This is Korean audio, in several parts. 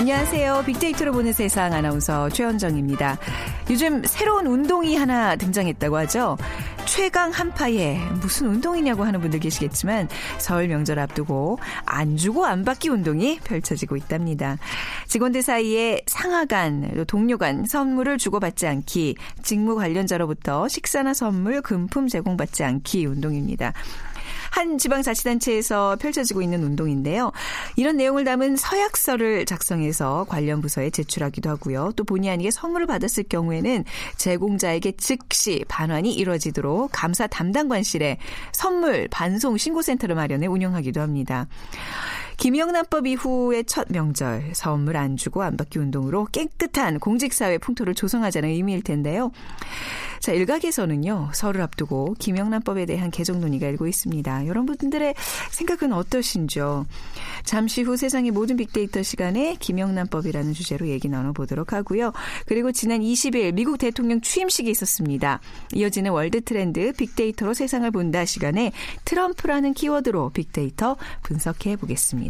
안녕하세요. 빅데이터로 보는 세상 아나운서 최현정입니다. 요즘 새로운 운동이 하나 등장했다고 하죠. 최강 한파에 무슨 운동이냐고 하는 분들 계시겠지만 설 명절 앞두고 안 주고 안 받기 운동이 펼쳐지고 있답니다. 직원들 사이에 상하 간, 또 동료 간 선물을 주고받지 않기, 직무 관련자로부터 식사나 선물, 금품 제공받지 않기 운동입니다. 한 지방자치단체에서 펼쳐지고 있는 운동인데요. 이런 내용을 담은 서약서를 작성해서 관련 부서에 제출하기도 하고요. 또 본의 아니게 선물을 받았을 경우에는 제공자에게 즉시 반환이 이루어지도록 감사 담당관실에 선물 반송 신고센터를 마련해 운영하기도 합니다. 김영란법 이후의 첫 명절, 선물 안 주고 안 받기 운동으로 깨끗한 공직사회 풍토를 조성하자는 의미일 텐데요. 자, 일각에서는요, 설을 앞두고 김영란법에 대한 개정 논의가 일고 있습니다. 여러분들의 생각은 어떠신지요? 잠시 후 세상의 모든 빅데이터 시간에 김영란법이라는 주제로 얘기 나눠보도록 하고요. 그리고 지난 20일 미국 대통령 취임식이 있었습니다. 이어지는 월드 트렌드 빅데이터로 세상을 본다 시간에 트럼프라는 키워드로 빅데이터 분석해 보겠습니다.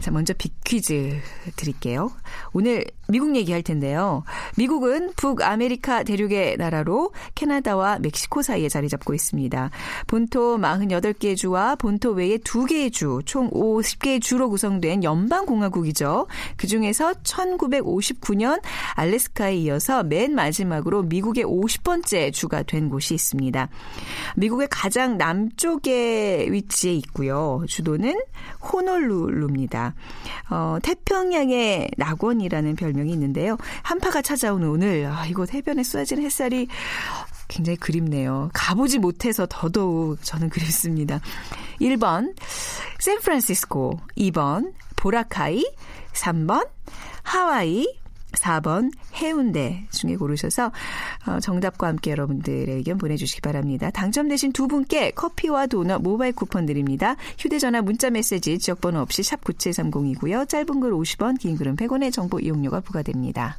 자, 먼저 빅퀴즈 드릴게요. 오늘 미국 얘기할 텐데요. 미국은 북아메리카 대륙의 나라로 캐나다와 멕시코 사이에 자리 잡고 있습니다. 본토 48개 주와 본토 외에 2개의 주, 총 50개의 주로 구성된 연방공화국이죠. 그중에서 1959년 알래스카에 이어서 맨 마지막으로 미국의 50번째 주가 된 곳이 있습니다. 미국의 가장 남쪽에 위치해 있고요. 주도는 호놀룰루입니다. 태평양의 낙원이라는 별명이 있는데요. 한파가 찾아온 오늘 이곳 해변에 쏟아지는 햇살이 굉장히 그립네요. 가보지 못해서 더더욱 저는 그립습니다. 1번 샌프란시스코, 2번 보라카이, 3번 하와이, 4번 해운대 중에 고르셔서 정답과 함께 여러분들의 의견 보내주시기 바랍니다. 당첨되신 두 분께 커피와 도넛 모바일 쿠폰 드립니다. 휴대전화 문자메시지 지역번호 없이 샵 9730이고요. 짧은 글 50원, 긴 글은 100원의 정보 이용료가 부과됩니다.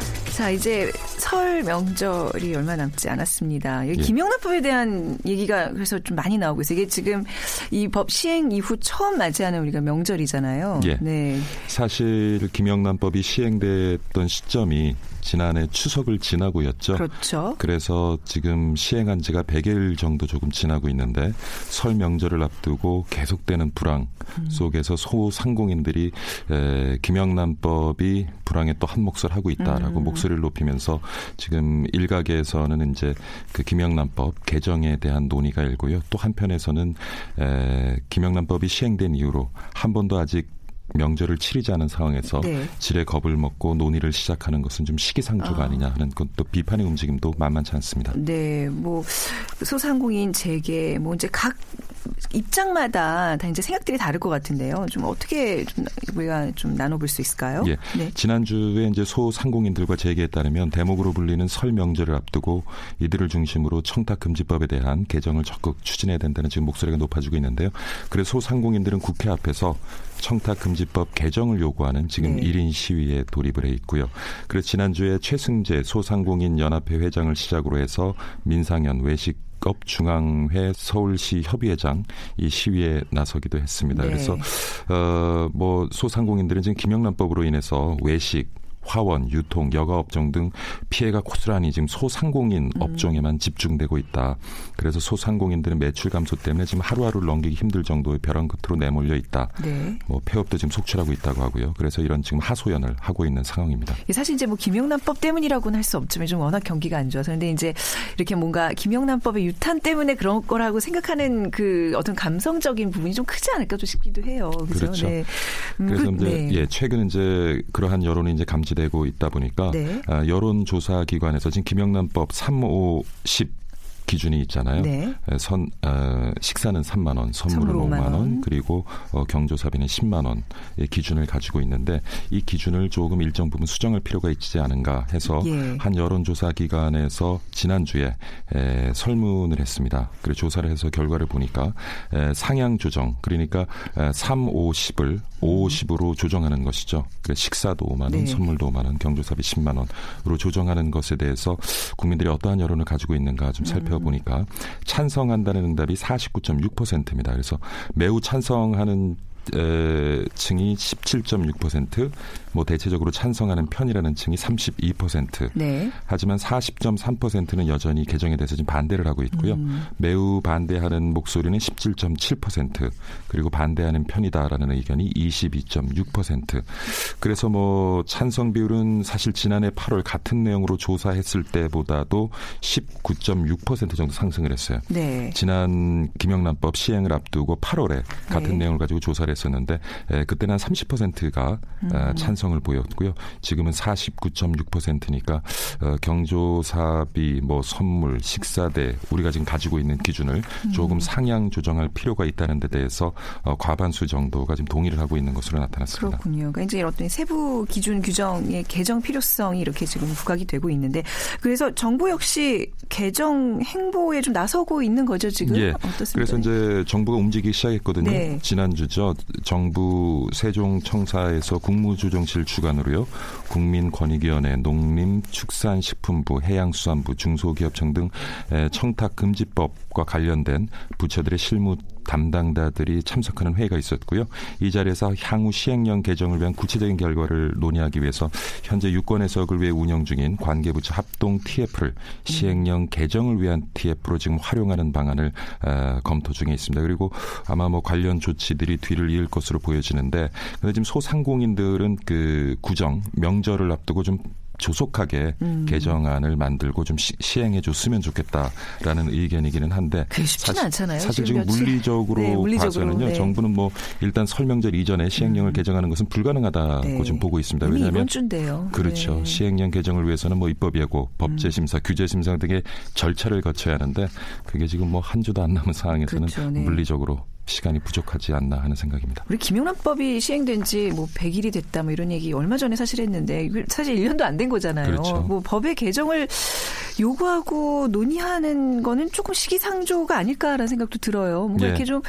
자, 이제 설 명절이 얼마 남지 않았습니다. 예. 김영란법에 대한 얘기가 그래서 좀 많이 나오고 있어요. 이게 지금 이 법 시행 이후 처음 맞이하는 우리가 명절이잖아요. 예. 네. 사실 김영란법이 시행됐던 시점이 지난해 추석을 지나고였죠. 그렇죠. 그래서 지금 시행한 지가 100일 정도 조금 지나고 있는데 설 명절을 앞두고 계속되는 불황 속에서 소상공인들이 김영란법이 불황에 또 한몫을 하고 있다라고 목소리를 높이면서 지금 일각에서는 이제 그 김영란법 개정에 대한 논의가 일고요. 또 한편에서는 김영란법이 시행된 이후로 한 번도 아직 명절을 치르지 않은 상황에서 네. 지레 겁을 먹고 논의를 시작하는 것은 좀 시기상조가 아니냐 하는 것도 비판의 움직임도 만만치 않습니다. 네, 뭐 소상공인 재계 뭐 이제 각 입장마다 다 이제 생각들이 다를 것 같은데요. 좀 어떻게 좀 우리가 좀 나눠볼 수 있을까요? 예. 네. 지난주에 이제 소상공인들과 재계에 따르면 대목으로 불리는 설 명절을 앞두고 이들을 중심으로 청탁금지법에 대한 개정을 적극 추진해야 된다는 지금 목소리가 높아지고 있는데요. 그래서 소상공인들은 국회 앞에서 청탁금지법 개정을 요구하는 지금 1인 시위에 돌입을 해 있고요. 그래서 지난주에 최승재 소상공인연합회 회장을 시작으로 해서 민상현 외식업중앙회 서울시 협의회장 이 시위에 나서기도 했습니다. 네. 그래서 뭐 소상공인들은 지금 김영란법으로 인해서 외식 화원, 유통, 여가업종 등 피해가 고스란히 지금 소상공인 업종에만 집중되고 있다. 그래서 소상공인들은 매출 감소 때문에 지금 하루하루를 넘기기 힘들 정도의 벼랑 끝으로 내몰려 있다. 네. 뭐 폐업도 지금 속출하고 있다고 하고요. 그래서 이런 지금 하소연을 하고 있는 상황입니다. 사실 이제 뭐 김영란법 때문이라고는 할 수 없지만 좀 워낙 경기가 안 좋아서 그런데 이제 이렇게 뭔가 김영란법의 유탄 때문에 그런 거라고 생각하는 그 어떤 감성적인 부분이 좀 크지 않을까 좀 싶기도 해요. 그렇죠. 네. 그래서 이제 예, 최근 이제 그러한 여론이 이제 감지되고 있다 보니까 네. 여론조사기관에서 지금 김영란법 3, 5, 10 기준이 있잖아요. 네. 식사는 3만 원, 선물은 5만 원, 그리고 경조사비는 10만 원의 기준을 가지고 있는데 이 기준을 조금 일정 부분 수정할 필요가 있지 않은가 해서 예. 한 여론조사기관에서 지난주에 설문을 했습니다. 그리고 조사를 해서 결과를 보니까 상향 조정, 그러니까 3, 5, 10을 5, 10으로 조정하는 것이죠. 그러니까 식사도 5만 원, 네. 선물도 5만 원, 경조사비 10만 원으로 조정하는 것에 대해서 국민들이 어떠한 여론을 가지고 있는가 좀 살펴보겠습니다. 보니까 찬성한다는 응답이 49.6%입니다. 그래서 매우 찬성하는 층이 17.6%, 뭐 대체적으로 찬성하는 편이라는 층이 32%. 네. 하지만 40.3%는 여전히 개정에 대해서 지금 반대를 하고 있고요. 매우 반대하는 목소리는 17.7%, 그리고 반대하는 편이다라는 의견이 22.6%. 그래서 뭐 찬성 비율은 사실 지난해 8월 같은 내용으로 조사했을 때보다도 19.6% 정도 상승을 했어요. 네. 지난 김영란법 시행을 앞두고 8월에 같은 네. 내용을 가지고 조사를 했었는데 그때는 한 30%가 찬성을 보였고요. 지금은 49.6%니까 경조사비, 뭐 선물, 식사대 우리가 지금 가지고 있는 기준을 조금 상향 조정할 필요가 있다는 데 대해서 과반수 정도가 지금 동의를 하고 있는 것으로 나타났습니다. 그렇군요. 그러니까 이제 어떤 세부 기준 규정의 개정 필요성이 이렇게 지금 부각이 되고 있는데 그래서 정부 역시 개정 행보에 좀 나서고 있는 거죠 지금? 예. 어떻습니까? 그래서 이제 정부가 움직이기 시작했거든요. 네. 지난주죠. 정부 세종청사에서 국무조정실 주관으로요. 국민권익위원회, 농림축산식품부, 해양수산부, 중소기업청 등 청탁금지법과 관련된 부처들의 실무 담당자들이 참석하는 회의가 있었고요. 이 자리에서 향후 시행령 개정을 위한 구체적인 결과를 논의하기 위해서 현재 유권 해석을 위해 운영 중인 관계부처 합동 TF를 시행령 개정을 위한 TF로 지금 활용하는 방안을 검토 중에 있습니다. 그리고 아마 뭐 관련 조치들이 뒤를 이을 것으로 보여지는데 근데 지금 소상공인들은 그 구정, 명절을 앞두고 좀 조속하게 개정안을 만들고 좀 시행해줬으면 좋겠다라는 의견이기는 한데 그게 쉽지는 않잖아요. 사실 지금 물리적으로, 네, 봐서는요. 네. 정부는 뭐 일단 설명절 이전에 시행령을 개정하는 것은 불가능하다고 네. 지금 보고 있습니다. 왜냐하면 이번 주인데요. 그렇죠. 네. 시행령 개정을 위해서는 뭐 입법 예고, 법제 심사, 규제 심사 등의 절차를 거쳐야 하는데 그게 지금 뭐 한 주도 안 남은 상황에서는 그렇죠. 네. 물리적으로. 시간이 부족하지 않나 하는 생각입니다. 우리 김영란법이 시행된 지 뭐 100일이 됐다 뭐 이런 얘기 얼마 전에 사실 했는데 사실 1년도 안 된 거잖아요. 그렇죠. 뭐 법의 개정을 요구하고 논의하는 거는 조금 시기상조가 아닐까라는 생각도 들어요. 뭔가 예. 이렇게 좀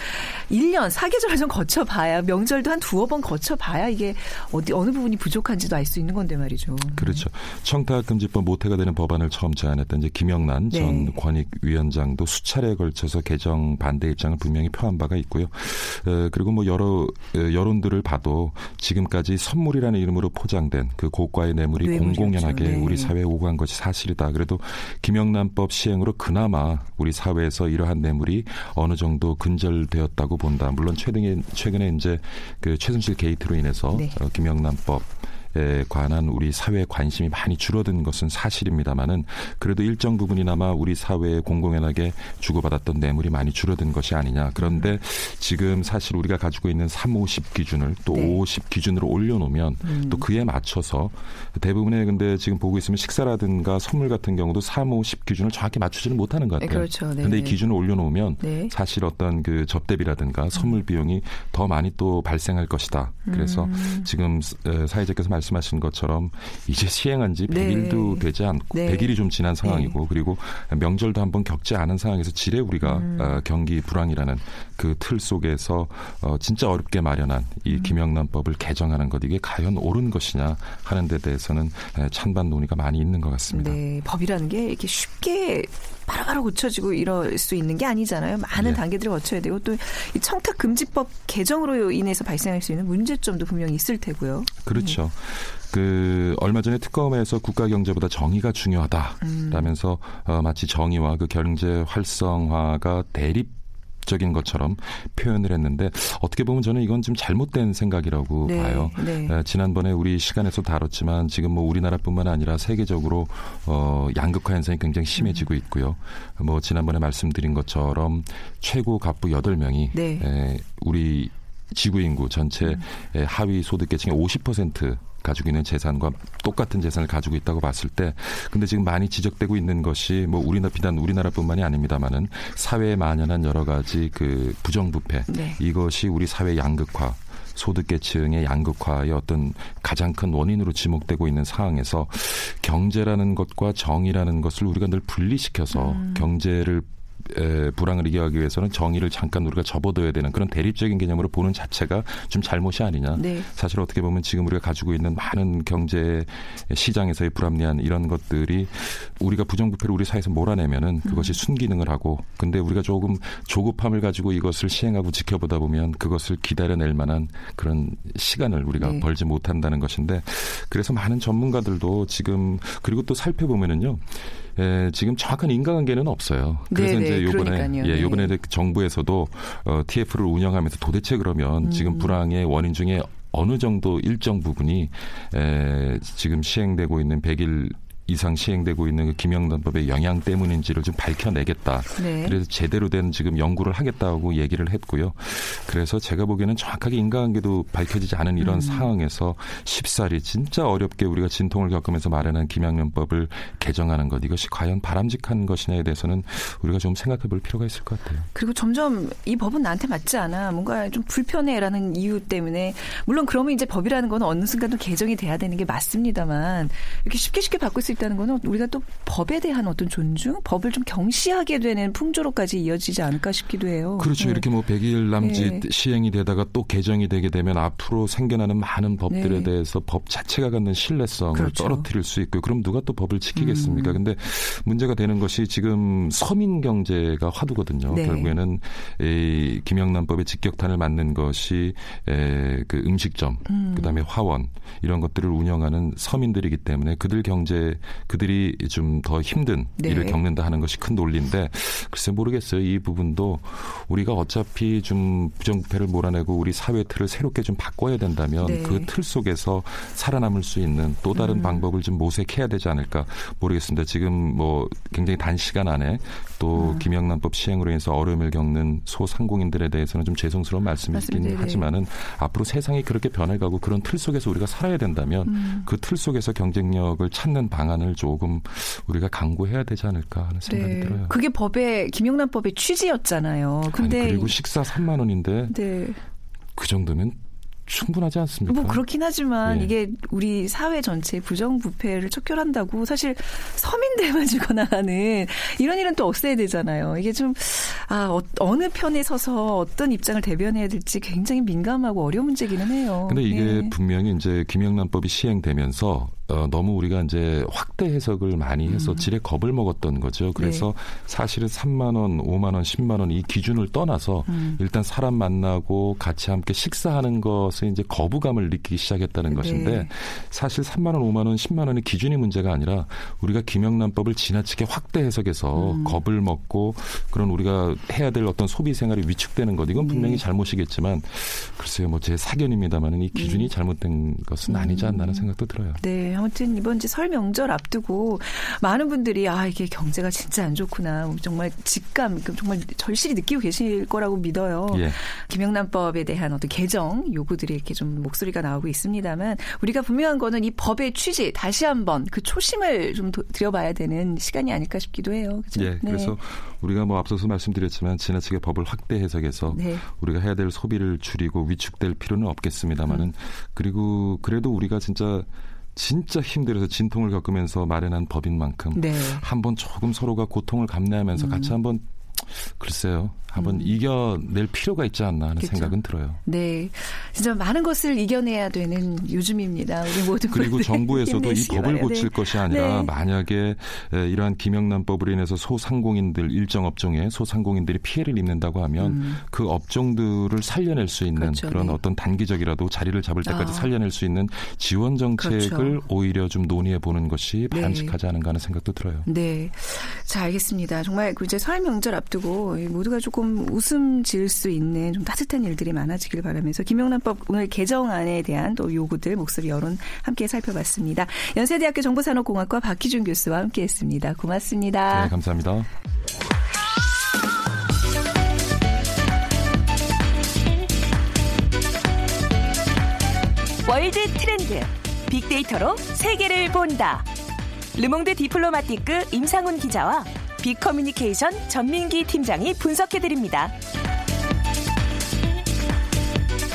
1년, 4계절을 좀 거쳐봐야 명절도 한 두어 번 거쳐봐야 이게 어느 부분이 부족한지도 알 수 있는 건데 말이죠. 그렇죠. 청탁금지법 모태가 되는 법안을 처음 제안했던 이제 김영란 네. 전 권익위원장도 수차례에 걸쳐서 개정 반대 입장을 분명히 표한 바가 있고요. 그리고 뭐 여러 여론들을 봐도 지금까지 선물이라는 이름으로 포장된 그 고가의 뇌물이 뇌물이었죠. 공공연하게 네. 우리 사회에 오간 것이 사실이다. 그래도 김영란법 시행으로 그나마 우리 사회에서 이러한 뇌물이 어느 정도 근절되었다고 본다. 물론 최근에 이제 그 최순실 게이트로 인해서 네. 김영란법 에 관한 우리 사회의 관심이 많이 줄어든 것은 사실입니다만은 그래도 일정 부분이나마 우리 사회에 공공연하게 주고받았던 뇌물이 많이 줄어든 것이 아니냐. 그런데 지금 사실 우리가 가지고 있는 3, 50 기준을 또 네. 50 기준으로 올려놓으면 또 그에 맞춰서 대부분의 근데 지금 보고 있으면 식사라든가 선물 같은 경우도 3, 50 기준을 정확히 맞추지는 못하는 것 같아요. 네, 그렇죠. 네. 근데 이 기준을 올려놓으면 네. 사실 어떤 그 접대비라든가 선물 비용이 더 많이 또 발생할 것이다. 그래서 지금 사회자께서 말씀하신 것처럼 이제 시행한 지 100일도 네. 되지 않고 네. 100일이 좀 지난 상황이고 네. 그리고 명절도 한번 겪지 않은 상황에서 지레 우리가 경기 불황이라는 그 틀 속에서 진짜 어렵게 마련한 이 김영란법을 개정하는 것 이게 과연 옳은 것이냐 하는 데 대해서는 찬반 논의가 많이 있는 것 같습니다. 네. 법이라는 게 이렇게 쉽게 바로바로 고쳐지고 이럴 수 있는 게 아니잖아요. 많은 예. 단계들을 거쳐야 되고 또 이 청탁금지법 개정으로 인해서 발생할 수 있는 문제점도 분명히 있을 테고요. 그렇죠. 그 얼마 전에 특검에서 국가 경제보다 정의가 중요하다라면서 마치 정의와 그 경제 활성화가 대립적인 것처럼 표현을 했는데 어떻게 보면 저는 이건 좀 잘못된 생각이라고 봐요. 지난번에 우리 시간에서 다뤘지만 지금 뭐 우리나라뿐만 아니라 세계적으로 양극화 현상이 굉장히 심해지고 있고요. 뭐 지난번에 말씀드린 것처럼 최고 갑부 8명이 우리 지구 인구 전체 하위 소득계층의 50% 가지고 있는 재산과 똑같은 재산을 가지고 있다고 봤을 때, 근데 지금 많이 지적되고 있는 것이 뭐 비단 우리나라뿐만이 아닙니다만은 사회에 만연한 여러 가지 그 부정부패 이것이 우리 사회 양극화, 소득계층의 양극화의 어떤 가장 큰 원인으로 지목되고 있는 상황에서 경제라는 것과 정의라는 것을 우리가 늘 분리시켜서 경제를 불황을 이겨가기 위해서는 정의를 잠깐 우리가 접어둬야 되는 그런 대립적인 개념으로 보는 자체가 좀 잘못이 아니냐. 사실 어떻게 보면 지금 우리가 가지고 있는 많은 경제 시장에서의 불합리한 이런 것들이 우리가 부정부패를 우리 사회에서 몰아내면은 그것이 순기능을 하고, 근데 우리가 조금 조급함을 가지고 이것을 시행하고 지켜보다 보면 그것을 기다려낼 만한 그런 시간을 우리가 벌지 못한다는 것인데, 그래서 많은 전문가들도 지금 그리고 또 살펴보면은요, 지금 정확한 인과관계는 없어요. 그래서 이제 요번에 정부에서도 TF를 운영하면서 도대체 그러면 지금 불황의 원인 중에 어느 정도 일정 부분이 지금 시행되고 있는 100일 이상 시행되고 있는 그 김영란법의 영향 때문인지를 좀 밝혀내겠다. 그래서 제대로 된 지금 연구를 하겠다고 얘기를 했고요. 그래서 제가 보기에는 정확하게 인과관계도 밝혀지지 않은 이런 상황에서 쉽사리 진짜 어렵게 우리가 진통을 겪으면서 마련한 김영란법을 개정하는 것, 이것이 과연 바람직한 것이냐에 대해서는 우리가 좀 생각해 볼 필요가 있을 것 같아요. 그리고 점점 이 법은 나한테 맞지 않아, 뭔가 좀 불편해라는 이유 때문에, 물론 그러면 이제 법이라는 건 어느 순간도 개정이 돼야 되는 게 맞습니다만, 이렇게 쉽게 바꿀 수 있다는 거는 우리가 또 법에 대한 어떤 존중, 법을 좀 경시하게 되는 풍조로까지 이어지지 않을까 싶기도 해요. 그렇죠. 이렇게 뭐 100일 남짓 시행이 되다가 또 개정이 되게 되면 앞으로 생겨나는 많은 법들에 대해서 법 자체가 갖는 신뢰성을 떨어뜨릴 수 있고요. 그럼 누가 또 법을 지키겠습니까? 근데 문제가 되는 것이 지금 서민 경제가 화두거든요. 결국에는 이 김영란법의 직격탄을 맞는 것이 그 음식점, 그다음에 화원 이런 것들을 운영하는 서민들이기 때문에 그들이 좀 더 힘든 일을 겪는다 하는 것이 큰 논리인데, 글쎄 모르겠어요. 이 부분도 우리가 어차피 좀 부정부패를 몰아내고 우리 사회 틀을 새롭게 좀 바꿔야 된다면 그 틀 속에서 살아남을 수 있는 또 다른 방법을 좀 모색해야 되지 않을까 모르겠습니다. 지금 뭐 굉장히 단시간 안에 또 김영란법 시행으로 인해서 어려움을 겪는 소상공인들에 대해서는 좀 죄송스러운 말씀이긴 하지만은 앞으로 세상이 그렇게 변해가고 그런 틀 속에서 우리가 살아야 된다면 그 틀 속에서 경쟁력을 찾는 방안을 조금 우리가 강구해야 되지 않을까 하는 생각이 들어요. 그게 김영란법의 취지였잖아요. 근데 그리고 식사 3만 원인데 그 정도면 충분하지 않습니까? 뭐 그렇긴 하지만 이게 우리 사회 전체 부정부패를 척결한다고 사실 서민들만 죽어나가는 이런 일은 또 없애야 되잖아요. 이게 좀 어느 편에 서서 어떤 입장을 대변해야 될지 굉장히 민감하고 어려운 문제기는 해요. 근데 이게 분명히 이제 김영란법이 시행되면서 너무 우리가 이제 확대 해석을 많이 해서 지레 겁을 먹었던 거죠. 그래서 사실은 3만 원, 5만 원, 10만 원 이 기준을 떠나서 일단 사람 만나고 같이 함께 식사하는 것에 이제 거부감을 느끼기 시작했다는 것인데, 사실 3만 원, 5만 원, 10만 원의 기준이 문제가 아니라 우리가 김영란법을 지나치게 확대 해석해서 겁을 먹고 그런 우리가 해야 될 어떤 소비 생활이 위축되는 것, 이건 분명히 잘못이겠지만 글쎄요, 뭐 제 사견입니다만은 이 기준이 잘못된 것은 아니지 않나는 생각도 들어요. 네. 아무튼 이번 설 명절 앞두고 많은 분들이 이게 경제가 진짜 안 좋구나, 정말 직감, 정말 절실히 느끼고 계실 거라고 믿어요. 김영란법에 대한 어떤 개정 요구들이 이렇게 좀 목소리가 나오고 있습니다만, 우리가 분명한 거는 이 법의 취지, 다시 한번 그 초심을 좀 들여봐야 되는 시간이 아닐까 싶기도 해요. 그렇죠? 그래서 우리가 뭐 앞서서 말씀드렸지만 지나치게 법을 확대 해석해서 우리가 해야 될 소비를 줄이고 위축될 필요는 없겠습니다만은 그리고 그래도 우리가 진짜 힘들어서 진통을 겪으면서 마련한 법인 만큼 한번 조금 서로가 고통을 감내하면서 같이 한번 글쎄요. 한번 이겨낼 필요가 있지 않나 하는 그렇죠? 생각은 들어요. 네. 진짜 많은 것을 이겨내야 되는 요즘입니다. 우리 모든 그리고 정부에서도 이 법을 고칠 것이 아니라 만약에 이러한 김영란법으로 인해서 소상공인들, 일정 업종에 소상공인들이 피해를 입는다고 하면 그 업종들을 살려낼 수 있는 그렇죠. 그런 어떤 단기적이라도 자리를 잡을 때까지 살려낼 수 있는 지원 정책을 그렇죠. 오히려 좀 논의해보는 것이 바람직하지 않은가 하는 생각도 들어요. 네. 자, 알겠습니다. 정말 이제 설 명절 앞두고 모두가 조금 웃음 지을 수 있는 좀 따뜻한 일들이 많아지길 바라면서 김영란법 오늘 개정안에 대한 또 요구들, 목소리, 여론 함께 살펴봤습니다. 연세대학교 정보산업공학과 박희준 교수와 함께했습니다. 고맙습니다. 네, 감사합니다. 월드 트렌드, 빅데이터로 세계를 본다. 르몽드 디플로마티크 임상훈 기자와 빅커뮤니케이션 전민기 팀장이 분석해드립니다.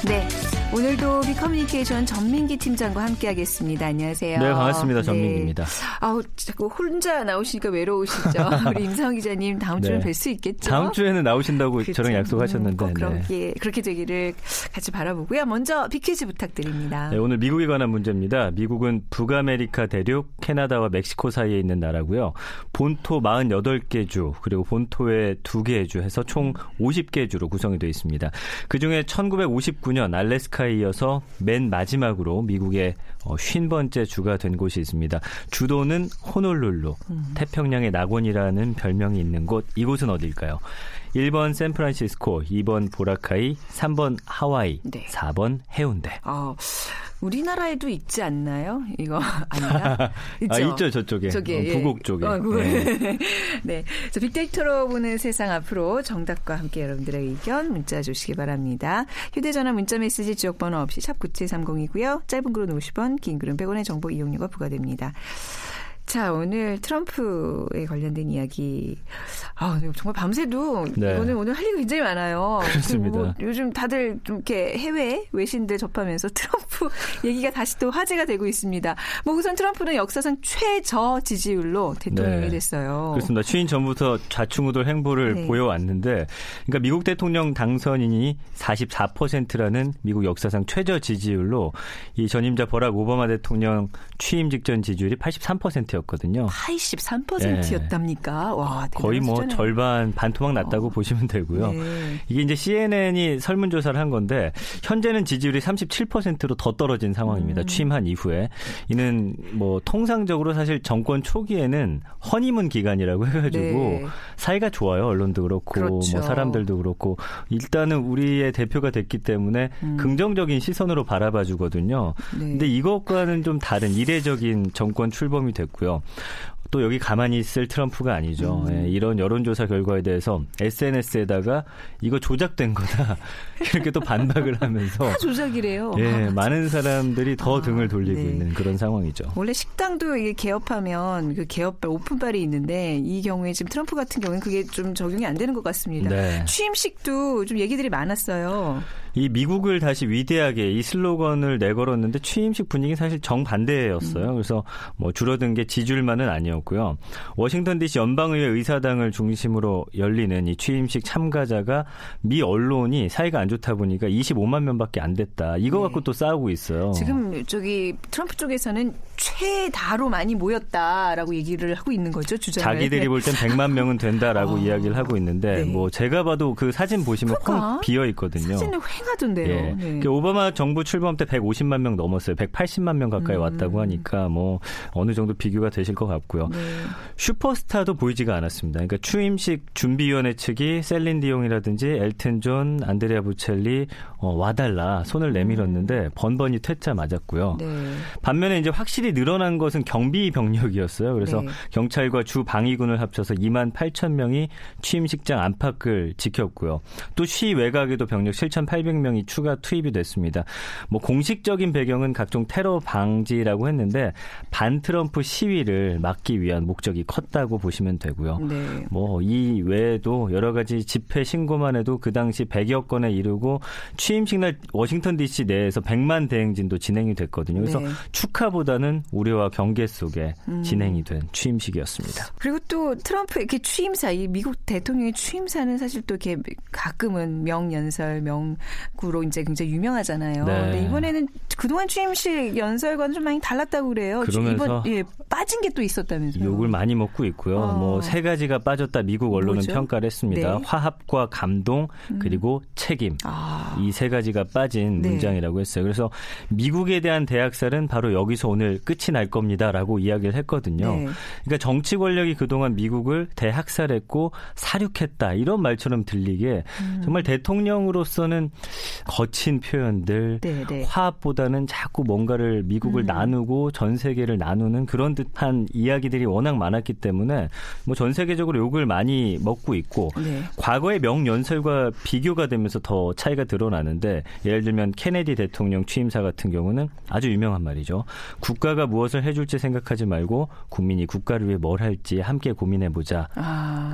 네, 오늘도 빅커뮤니케이션 전민기 팀장과 함께하겠습니다. 안녕하세요. 네, 반갑습니다. 전민기입니다. 네. 아우, 자꾸 혼자 나오시니까 외로우시죠? 우리 임상훈 기자님 다음 주에 뵐 수 있겠죠? 다음 주에는 나오신다고 그렇죠? 저랑 약속하셨는데. 그렇게 되기를 같이 바라보고요. 먼저 빅퀴즈 부탁드립니다. 네, 오늘 미국에 관한 문제입니다. 미국은 북아메리카 대륙, 캐나다와 멕시코 사이에 있는 나라고요. 본토 48개 주, 그리고 본토의 2개의 주 해서 총 50개 주로 구성이 되어 있습니다. 그중에 1959년 알래스카에 이어서 맨 마지막으로 미국의 50번째 주가 된 곳이 있습니다. 주도는 호놀룰루, 태평양의 낙원이라는 별명이 있는 곳, 이곳은 어딜까요? 1번 샌프란시스코, 2번 보라카이, 3번 하와이, 4번 해운대. 우리나라에도 있지 않나요? 이거 아니야? 있죠? 아, 있죠, 저쪽에. 북옥 쪽에. 네. 네. 자, 빅데이터로 보는 세상 앞으로 정답과 함께 여러분들의 의견 문자 주시기 바랍니다. 휴대전화 문자메시지 지역번호 없이 샵9730이고요. 짧은 글은 50원, 긴 글은 100원의 정보 이용료가 부과됩니다. 자, 오늘 트럼프에 관련된 이야기. 정말 밤새도 이거는 오늘 할 일이 굉장히 많아요. 그렇습니다. 뭐 요즘 다들 좀 이렇게 해외 외신들 접하면서 트럼프 얘기가 다시 또 화제가 되고 있습니다. 뭐 우선 트럼프는 역사상 최저 지지율로 대통령이 됐어요. 그렇습니다. 취임 전부터 좌충우돌 행보를 보여왔는데, 그러니까 미국 대통령 당선인이 44%라는 미국 역사상 최저 지지율로 이 전임자 버락 오바마 대통령 취임 직전 지지율이 83%. 83%였답니까? 와, 거의 뭐 수준은... 절반 반토막 났다고 보시면 되고요. 네. 이게 이제 CNN이 설문조사를 한 건데 현재는 지지율이 37%로 더 떨어진 상황입니다. 취임한 이후에. 이는 뭐 통상적으로 사실 정권 초기에는 허니문 기간이라고 해가지고 사이가 좋아요. 언론도 그렇고 뭐 사람들도 그렇고 일단은 우리의 대표가 됐기 때문에 긍정적인 시선으로 바라봐주거든요. 근데 이것과는 좀 다른 이례적인 정권 출범이 됐고 또 여기 가만히 있을 트럼프가 아니죠. 예, 이런 여론조사 결과에 대해서 SNS에다가 이거 조작된 거다 이렇게 또 반박을 하면서 다 조작이래요. 예, 많은 사람들이 더 등을 돌리고 있는 그런 상황이죠. 원래 식당도 이게 개업하면 그 개업발 오픈발이 있는데 이 경우에 지금 트럼프 같은 경우는 그게 좀 적용이 안 되는 것 같습니다. 네. 취임식도 좀 얘기들이 많았어요. 이 미국을 다시 위대하게 이 슬로건을 내걸었는데 취임식 분위기는 사실 정반대였어요. 그래서 뭐 줄어든 게 지지율만은 아니었고요. 워싱턴 DC 연방의회 의사당을 중심으로 열리는 이 취임식 참가자가 미 언론이 사이가 안 좋다 보니까 25만 명밖에 안 됐다. 이거 갖고 또 싸우고 있어요. 지금 저기 트럼프 쪽에서는 최다로 많이 모였다라고 얘기를 하고 있는 거죠. 주장을. 자기들이 볼 땐 100만 명은 된다라고 이야기를 하고 있는데 뭐 제가 봐도 그 사진 보시면 콩 비어 있거든요. 사진은 횡하던데요. 예. 그러니까 오바마 정부 출범 때 150만 명 넘었어요. 180만 명 가까이 왔다고 하니까 뭐 어느 정도 비교가 되실 것 같고요. 슈퍼스타도 보이지가 않았습니다. 그러니까 취임식 준비위원회 측이 셀린 디옹이라든지 엘튼 존, 안드레아 부첼리 와달라 손을 내밀었는데 번번이 퇴짜 맞았고요. 반면에 이제 확실히 늘어난 것은 경비 병력이었어요. 그래서 경찰과 주 방위군을 합쳐서 2만 8천 명이 취임식장 안팎을 지켰고요. 또 시외곽에도 병력 7,800 1,800명이 추가 투입이 됐습니다. 뭐 공식적인 배경은 각종 테러 방지라고 했는데 반트럼프 시위를 막기 위한 목적이 컸다고 보시면 되고요. 네. 뭐 이 외에도 여러 가지 집회 신고만 해도 그 당시 100여 건에 이르고 취임식 날 워싱턴 DC 내에서 100만 대행진도 진행이 됐거든요. 그래서 네. 축하보다는 우려와 경계 속에 진행이 된 취임식이었습니다. 그리고 또 트럼프 이렇게 취임사, 이 미국 대통령의 취임사는 사실 또 이렇게 가끔은 명연설, 명구로 이제 굉장히 유명하잖아요. 네. 근데 이번에는 그동안 취임식 연설과는 좀 많이 달랐다고 그래요. 그러면서 이번, 예, 빠진 게 또 있었다면서요. 욕을 많이 먹고 있고요. 뭐 세 가지가 빠졌다 미국 언론은 뭐죠? 평가를 했습니다. 네. 화합과 감동 그리고 책임. 이 세 가지가 빠진 네. 문장이라고 했어요. 그래서 미국에 대한 대학살은 바로 여기서 오늘 끝이 날 겁니다라고 이야기를 했거든요. 네. 그러니까 정치 권력이 그동안 미국을 대학살했고 사륙했다 이런 말처럼 들리게 정말 대통령으로서는 거친 표현들 네, 네. 화합보다는 자꾸 뭔가를 미국을 나누고 전 세계를 나누는 그런 듯한 이야기들이 워낙 많았기 때문에 뭐 전 세계적으로 욕을 많이 먹고 있고 네. 과거의 명연설과 비교가 되면서 더 차이가 드러나는데 예를 들면 케네디 대통령 취임사 같은 경우는 아주 유명한 말이죠. 국가가 무엇을 해줄지 생각하지 말고 국민이 국가를 위해 뭘 할지 함께 고민해보자.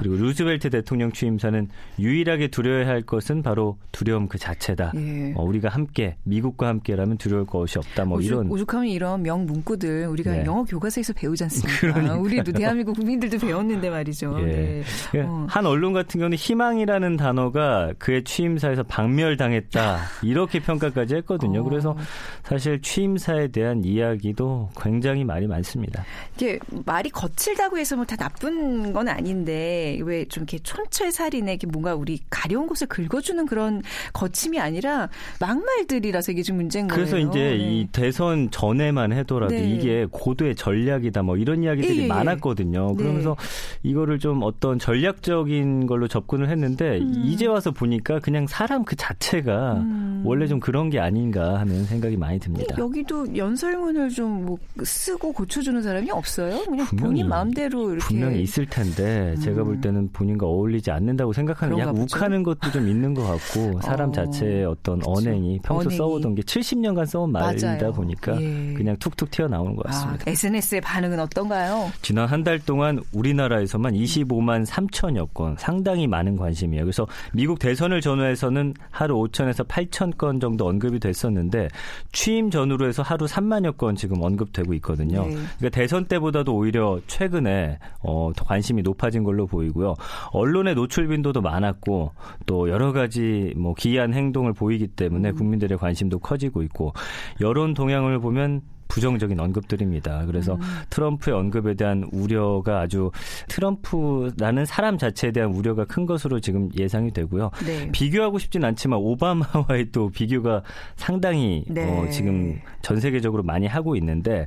그리고 루즈벨트 대통령 취임사는 유일하게 두려워야 할 것은 바로 두려움 그 자체다. 예. 우리가 함께 미국과 함께라면 두려울 것이 없다. 뭐 이런 오죽하면 이런 명문구들 우리가 네. 영어 교과서에서 배우지 않습니까? 그러니까요. 우리도 대한민국 국민들도 배웠는데 말이죠. 예. 네. 한 언론 같은 경우는 희망이라는 단어가 그의 취임사에서 박멸당했다. 이렇게 평가까지 했거든요. 그래서 사실 취임사에 대한 이야기도 굉장히 말이 많습니다. 이게 말이 거칠다고 해서 뭐 다 나쁜 건 아닌데 왜 좀 이렇게 촌철살인에 뭔가 우리 가려운 곳을 긁어주는 그런 거침이 아니라 막말들이라서 이게 좀 문제인 거예요. 그래서 이제 네. 이 대선 전에만 해도라도 네. 이게 고도의 전략이다 뭐 이런 이야기들이 예, 예. 많았거든요. 그러면서 네. 이거를 좀 어떤 전략적인 걸로 접근을 했는데 이제 와서 보니까 그냥 사람 그 자체가 원래 좀 그런 게 아닌가 하는 생각이 많이 듭니다. 여기도 연설문을 좀 뭐 쓰고 고쳐주는 사람이 없어요? 그냥 분명히, 본인 마음대로 이렇게. 분명히 있을 텐데 제가 볼 때는 본인과 어울리지 않는다고 생각하는 약 보죠? 욱하는 것도 좀 있는 것 같고 사람 자체의 어떤 그쵸. 언행이 평소 써오던 게 70년간 써온 말이다 맞아요. 보니까 예. 그냥 툭툭 튀어나오는 것 같습니다. SNS의 반응은 어떤가요? 지난 한 달 동안 우리나라에서만 25만 3천여 건 상당히 많은 관심이에요. 그래서 미국 대선을 전후해서는 하루 5천에서 8천 건 정도 언급이 됐었는데 취임 전후로 해서 하루 3만여 건 지금 언급되고 있거든요. 네. 그러니까 대선 때보다도 오히려 최근에 더 관심이 높아진 걸로 보이고요. 언론의 노출 빈도도 많았고 또 여러 가지 뭐 기이한 행동을 보이기 때문에 국민들의 관심도 커지고 있고 여론 동향을 보면 부정적인 언급들입니다. 그래서 트럼프의 언급에 대한 우려가 아주 트럼프라는 사람 자체에 대한 우려가 큰 것으로 지금 예상이 되고요. 네. 비교하고 싶진 않지만 오바마와의 또 비교가 상당히 네. 지금 전 세계적으로 많이 하고 있는데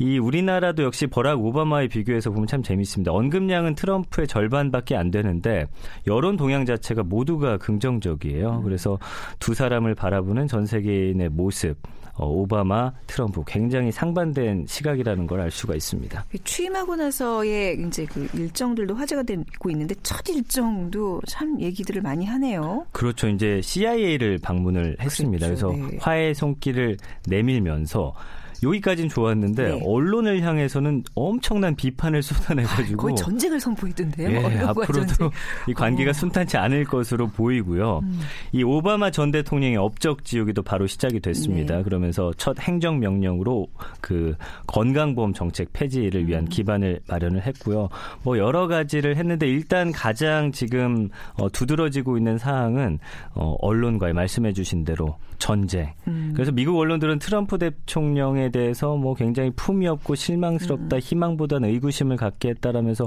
이 우리나라도 역시 버락 오바마의 비교해서 보면 참 재밌습니다. 언급량은 트럼프의 절반밖에 안 되는데 여론 동향 자체가 모두가 긍정적이에요. 그래서 두 사람을 바라보는 전 세계인의 모습 오바마, 트럼프 굉장히 상반된 시각이라는 걸 알 수가 있습니다. 취임하고 나서의 이제 그 일정들도 화제가 되고 있는데 첫 일정도 참 얘기들을 많이 하네요. 그렇죠. 이제 CIA를 방문을 했습니다. 그렇죠. 그래서 네. 화해의 손길을 내밀면서 여기까지는 좋았는데 네. 언론을 향해서는 엄청난 비판을 쏟아내가지고 거의 전쟁을 선포했던데요. 예, 앞으로도 전쟁. 이 관계가 순탄치 않을 것으로 보이고요. 이 오바마 전 대통령의 업적 지우기도 바로 시작이 됐습니다. 네. 그러면서 첫 행정명령으로 그 건강보험 정책 폐지를 위한 기반을 마련을 했고요. 뭐 여러 가지를 했는데 일단 가장 지금 두드러지고 있는 사항은 언론과의 말씀해 주신 대로 전쟁. 그래서 미국 언론들은 트럼프 대통령의 대해서 뭐 굉장히 품위 없고 실망스럽다, 희망보다는 의구심을 갖게 했다라면서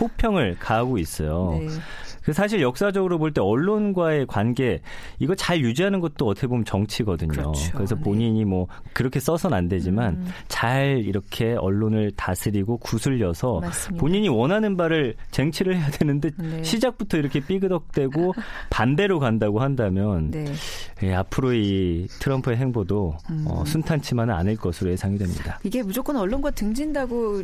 호평을 가하고 있어요. 네. 사실 역사적으로 볼 때 언론과의 관계 이거 잘 유지하는 것도 어떻게 보면 정치거든요. 그렇죠. 그래서 본인이 네. 뭐 그렇게 써서는 안 되지만 잘 이렇게 언론을 다스리고 구슬려서 맞습니다. 본인이 원하는 바를 쟁취를 해야 되는데 네. 시작부터 이렇게 삐그덕대고 반대로 간다고 한다면 네. 예, 앞으로 이 트럼프의 행보도 순탄치만은 않을 것으로 예상이 됩니다. 이게 무조건 언론과 등진다고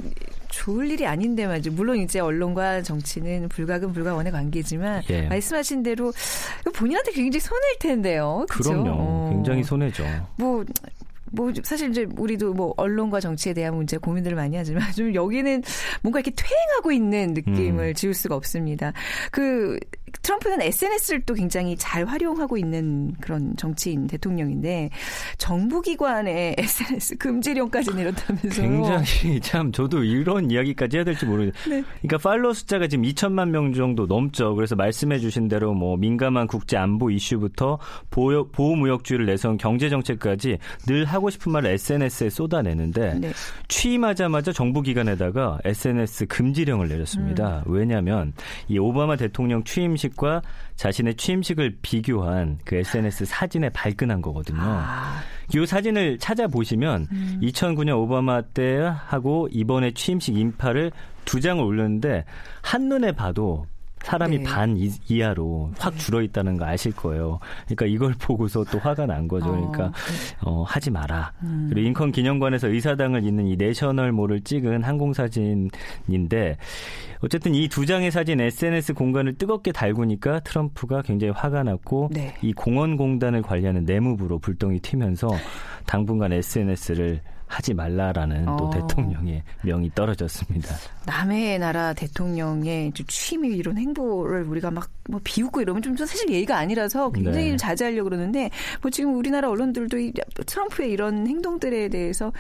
좋을 일이 아닌데 말이죠. 물론 이제 언론과 정치는 불가근불가원의 관계지. 되지만 예. 말씀하신 대로 본인한테 굉장히 손해일 텐데요. 그쵸? 그럼요. 굉장히 손해죠. 뭐 사실 이제 우리도 뭐 언론과 정치에 대한 문제 고민들을 많이 하지만 좀 여기는 뭔가 이렇게 퇴행하고 있는 느낌을 지울 수가 없습니다. 그 트럼프는 SNS를 또 굉장히 잘 활용하고 있는 그런 정치인 대통령인데 정부기관의 SNS 금지령까지 내렸다면서요. 굉장히 참 저도 이런 이야기까지 해야 될지 모르겠어요. 네. 그러니까 팔로워 숫자가 지금 2천만 명 정도 넘죠. 그래서 말씀해 주신 대로 뭐 민감한 국제 안보 이슈부터 보호무역주의를 내세운 경제정책까지 늘 하고 싶은 말을 SNS에 쏟아내는데 네. 취임하자마자 정부기관에다가 SNS 금지령을 내렸습니다. 왜냐하면 이 오바마 대통령 취임식과 자신의 취임식을 비교한 그 SNS 사진에 발끈한 거거든요. 이 사진을 찾아보시면 2009년 오바마 때하고 이번에 취임식 인파를 두 장을 올렸는데 한눈에 봐도 사람이 네. 반 이하로 확 네. 줄어있다는 거 아실 거예요. 그러니까 이걸 보고서 또 화가 난 거죠. 그러니까 하지 마라. 그리고 링컨 기념관에서 의사당을 잇는 이 내셔널몰을 찍은 항공사진인데 어쨌든 이 두 장의 사진 SNS 공간을 뜨겁게 달구니까 트럼프가 굉장히 화가 났고 네. 이 공원공단을 관리하는 내무부로 불똥이 튀면서 당분간 SNS를 하지 말라라는 또 대통령의 명이 떨어졌습니다. 남의 나라 대통령의 취미 이런 행보를 우리가 막 뭐 비웃고 이러면 좀 사실 예의가 아니라서 굉장히 네. 자제하려고 그러는데 뭐 지금 우리나라 언론들도 트럼프의 이런 행동들에 대해서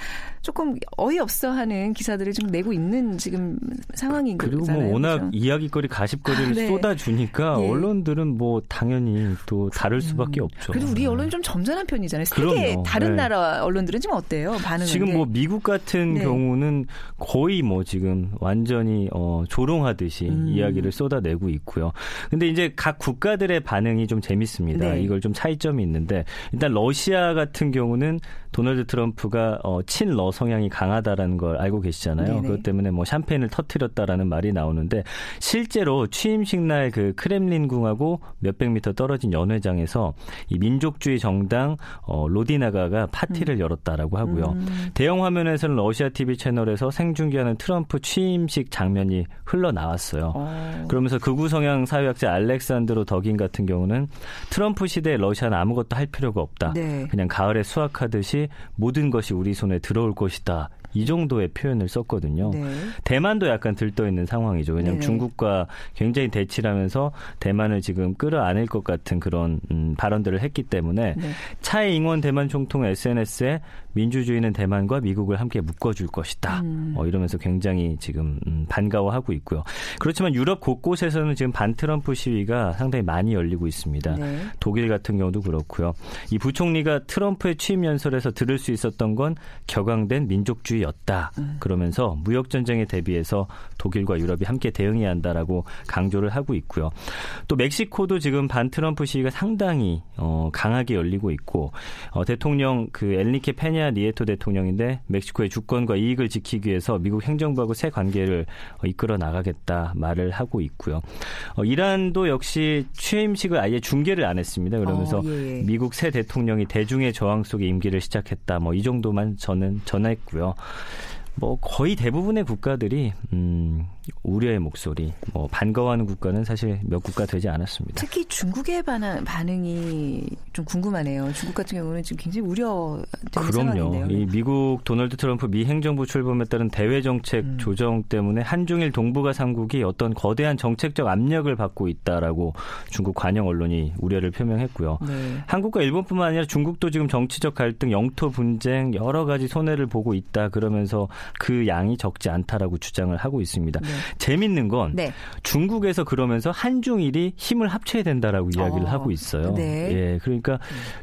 조금 어이없어하는 기사들을 좀 내고 있는 지금 상황인 거잖아요. 그리고 뭐 워낙 그렇죠? 이야기거리 가십거리를 네. 쏟아주니까 네. 언론들은 뭐 당연히 또 다를 수밖에 없죠. 그리고 우리 언론이 좀 점잖한 편이잖아요. 세계 다른 네. 나라 언론들은 지금 어때요? 반응은? 지금 뭐 미국 같은 네. 경우는 거의 뭐 지금 완전히 조롱하듯이 이야기를 쏟아내고 있고요. 근데 이제 각 국가들의 반응이 좀 재밌습니다. 네. 이걸 좀 차이점이 있는데 일단 러시아 같은 경우는 도널드 트럼프가 친러 성향이 강하다라는 걸 알고 계시잖아요. 네네. 그것 때문에 뭐 샴페인을 터뜨렸다라는 말이 나오는데 실제로 취임식 날 그 크렘린궁하고 몇백 미터 떨어진 연회장에서 이 민족주의 정당 로디나가가 파티를 열었다라고 하고요. 대형 화면에서는 러시아 TV 채널에서 생중계하는 트럼프 취임식 장면이 흘러나왔어요. 그러면서 극우 성향 사회학자 알렉산드로 덕인 같은 경우는 트럼프 시대에 러시아는 아무것도 할 필요가 없다. 네. 그냥 가을에 수확하듯이 모든 것이 우리 손에 들어올 것이다. 이 정도의 표현을 썼거든요. 네. 대만도 약간 들떠있는 상황이죠. 왜냐하면 네네. 중국과 굉장히 대치를 하면서 대만을 지금 끌어안을 것 같은 그런 발언들을 했기 때문에 네. 차이 잉원 대만 총통 SNS에 민주주의는 대만과 미국을 함께 묶어줄 것이다. 이러면서 굉장히 지금 반가워하고 있고요. 그렇지만 유럽 곳곳에서는 지금 반트럼프 시위가 상당히 많이 열리고 있습니다. 네. 독일 같은 경우도 그렇고요. 이 부총리가 트럼프의 취임 연설에서 들을 수 있었던 건 격앙된 민족주의 였다. 그러면서 무역전쟁에 대비해서 독일과 유럽이 함께 대응해야 한다라고 강조를 하고 있고요. 또 멕시코도 지금 반 트럼프 시위가 상당히 강하게 열리고 있고 대통령 그 엘리케 페냐 니에토 대통령인데 멕시코의 주권과 이익을 지키기 위해서 미국 행정부하고 새 관계를 이끌어 나가겠다 말을 하고 있고요. 이란도 역시 취임식을 아예 중계를 안 했습니다. 그러면서 예. 미국 새 대통령이 대중의 저항 속에 임기를 시작했다. 뭐 이 정도만 저는 전했고요. 뭐 거의 대부분의 국가들이 우려의 목소리, 뭐 반가워하는 국가는 사실 몇 국가 되지 않았습니다. 특히 중국의 반응이 좀 궁금하네요. 중국 같은 경우는 지금 굉장히 우려되는 상황인데요. 그럼요. 이 미국 도널드 트럼프 미 행정부 출범에 따른 대외 정책 조정 때문에 한중일 동북아 3국이 어떤 거대한 정책적 압력을 받고 있다라고 중국 관영 언론이 우려를 표명했고요. 네. 한국과 일본뿐만 아니라 중국도 지금 정치적 갈등, 영토 분쟁 여러 가지 손해를 보고 있다 그러면서 그 양이 적지 않다라고 주장을 하고 있습니다. 네. 재밌는 건 네. 중국에서 그러면서 한중일이 힘을 합쳐야 된다라고 이야기를 하고 있어요. 네. 예, 그러니까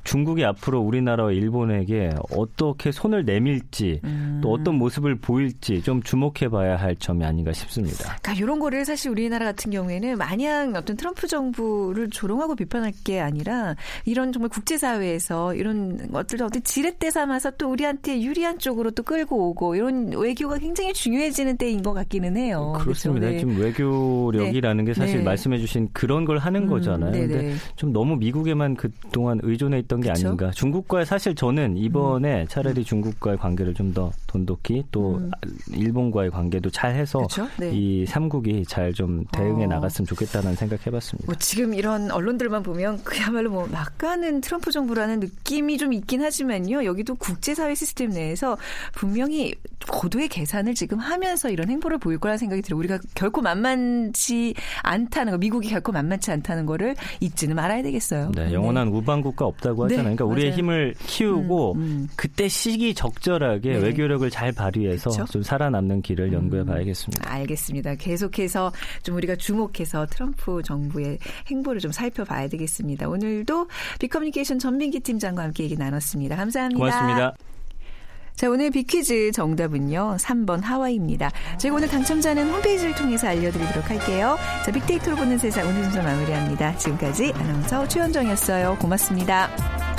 중국이 앞으로 우리나라와 일본에게 어떻게 손을 내밀지 또 어떤 모습을 보일지 좀 주목해봐야 할 점이 아닌가 싶습니다. 그러니까 이런 거를 사실 우리나라 같은 경우에는 마냥 어떤 트럼프 정부를 조롱하고 비판할 게 아니라 이런 정말 국제사회에서 이런 것들을 어떤 지렛대 삼아서 또 우리한테 유리한 쪽으로 또 끌고 오고 이런 외교가 굉장히 중요해지는 때인 것 같기는 해요. 그렇습니다. 그렇죠? 네. 지금 외교력이라는 네. 게 사실 네. 말씀해 주신 그런 걸 하는 거잖아요. 근데 좀 너무 미국에만 그동안 의존해 있던 게 그쵸? 아닌가. 중국과의 사실 저는 이번에 차라리 중국과의 관계를 좀 더 돈독히 또 일본과의 관계도 잘해서 네. 이 3국이 잘 좀 대응해 나갔으면 좋겠다는 생각해봤습니다. 뭐 지금 이런 언론들만 보면 그야말로 뭐 막가는 트럼프 정부라는 느낌이 좀 있긴 하지만요. 여기도 국제사회 시스템 내에서 분명히 고도의 계산을 지금 하면서 이런 행보를 보일 거라는 생각이 들어요. 우리가 결코 만만치 않다는 거, 미국이 결코 만만치 않다는 거를 잊지는 말아야 되겠어요. 네, 영원한 우방국가 없다고 하잖아요. 네, 그러니까 맞아요. 우리의 힘을 키우고 그때 시기 적절하게 네. 외교력을 잘 발휘해서 그쵸? 좀 살아남는 길을 연구해 봐야겠습니다. 알겠습니다. 계속해서 좀 우리가 주목해서 트럼프 정부의 행보를 좀 살펴봐야 되겠습니다. 오늘도 빅커뮤니케이션 전민기 팀장과 함께 얘기 나눴습니다. 감사합니다. 고맙습니다. 자, 오늘 빅퀴즈 정답은요. 3번 하와이입니다. 저희가 오늘 당첨자는 홈페이지를 통해서 알려드리도록 할게요. 자, 빅데이터로 보는 세상 오늘 순서 마무리합니다. 지금까지 아나운서 최현정이었어요. 고맙습니다.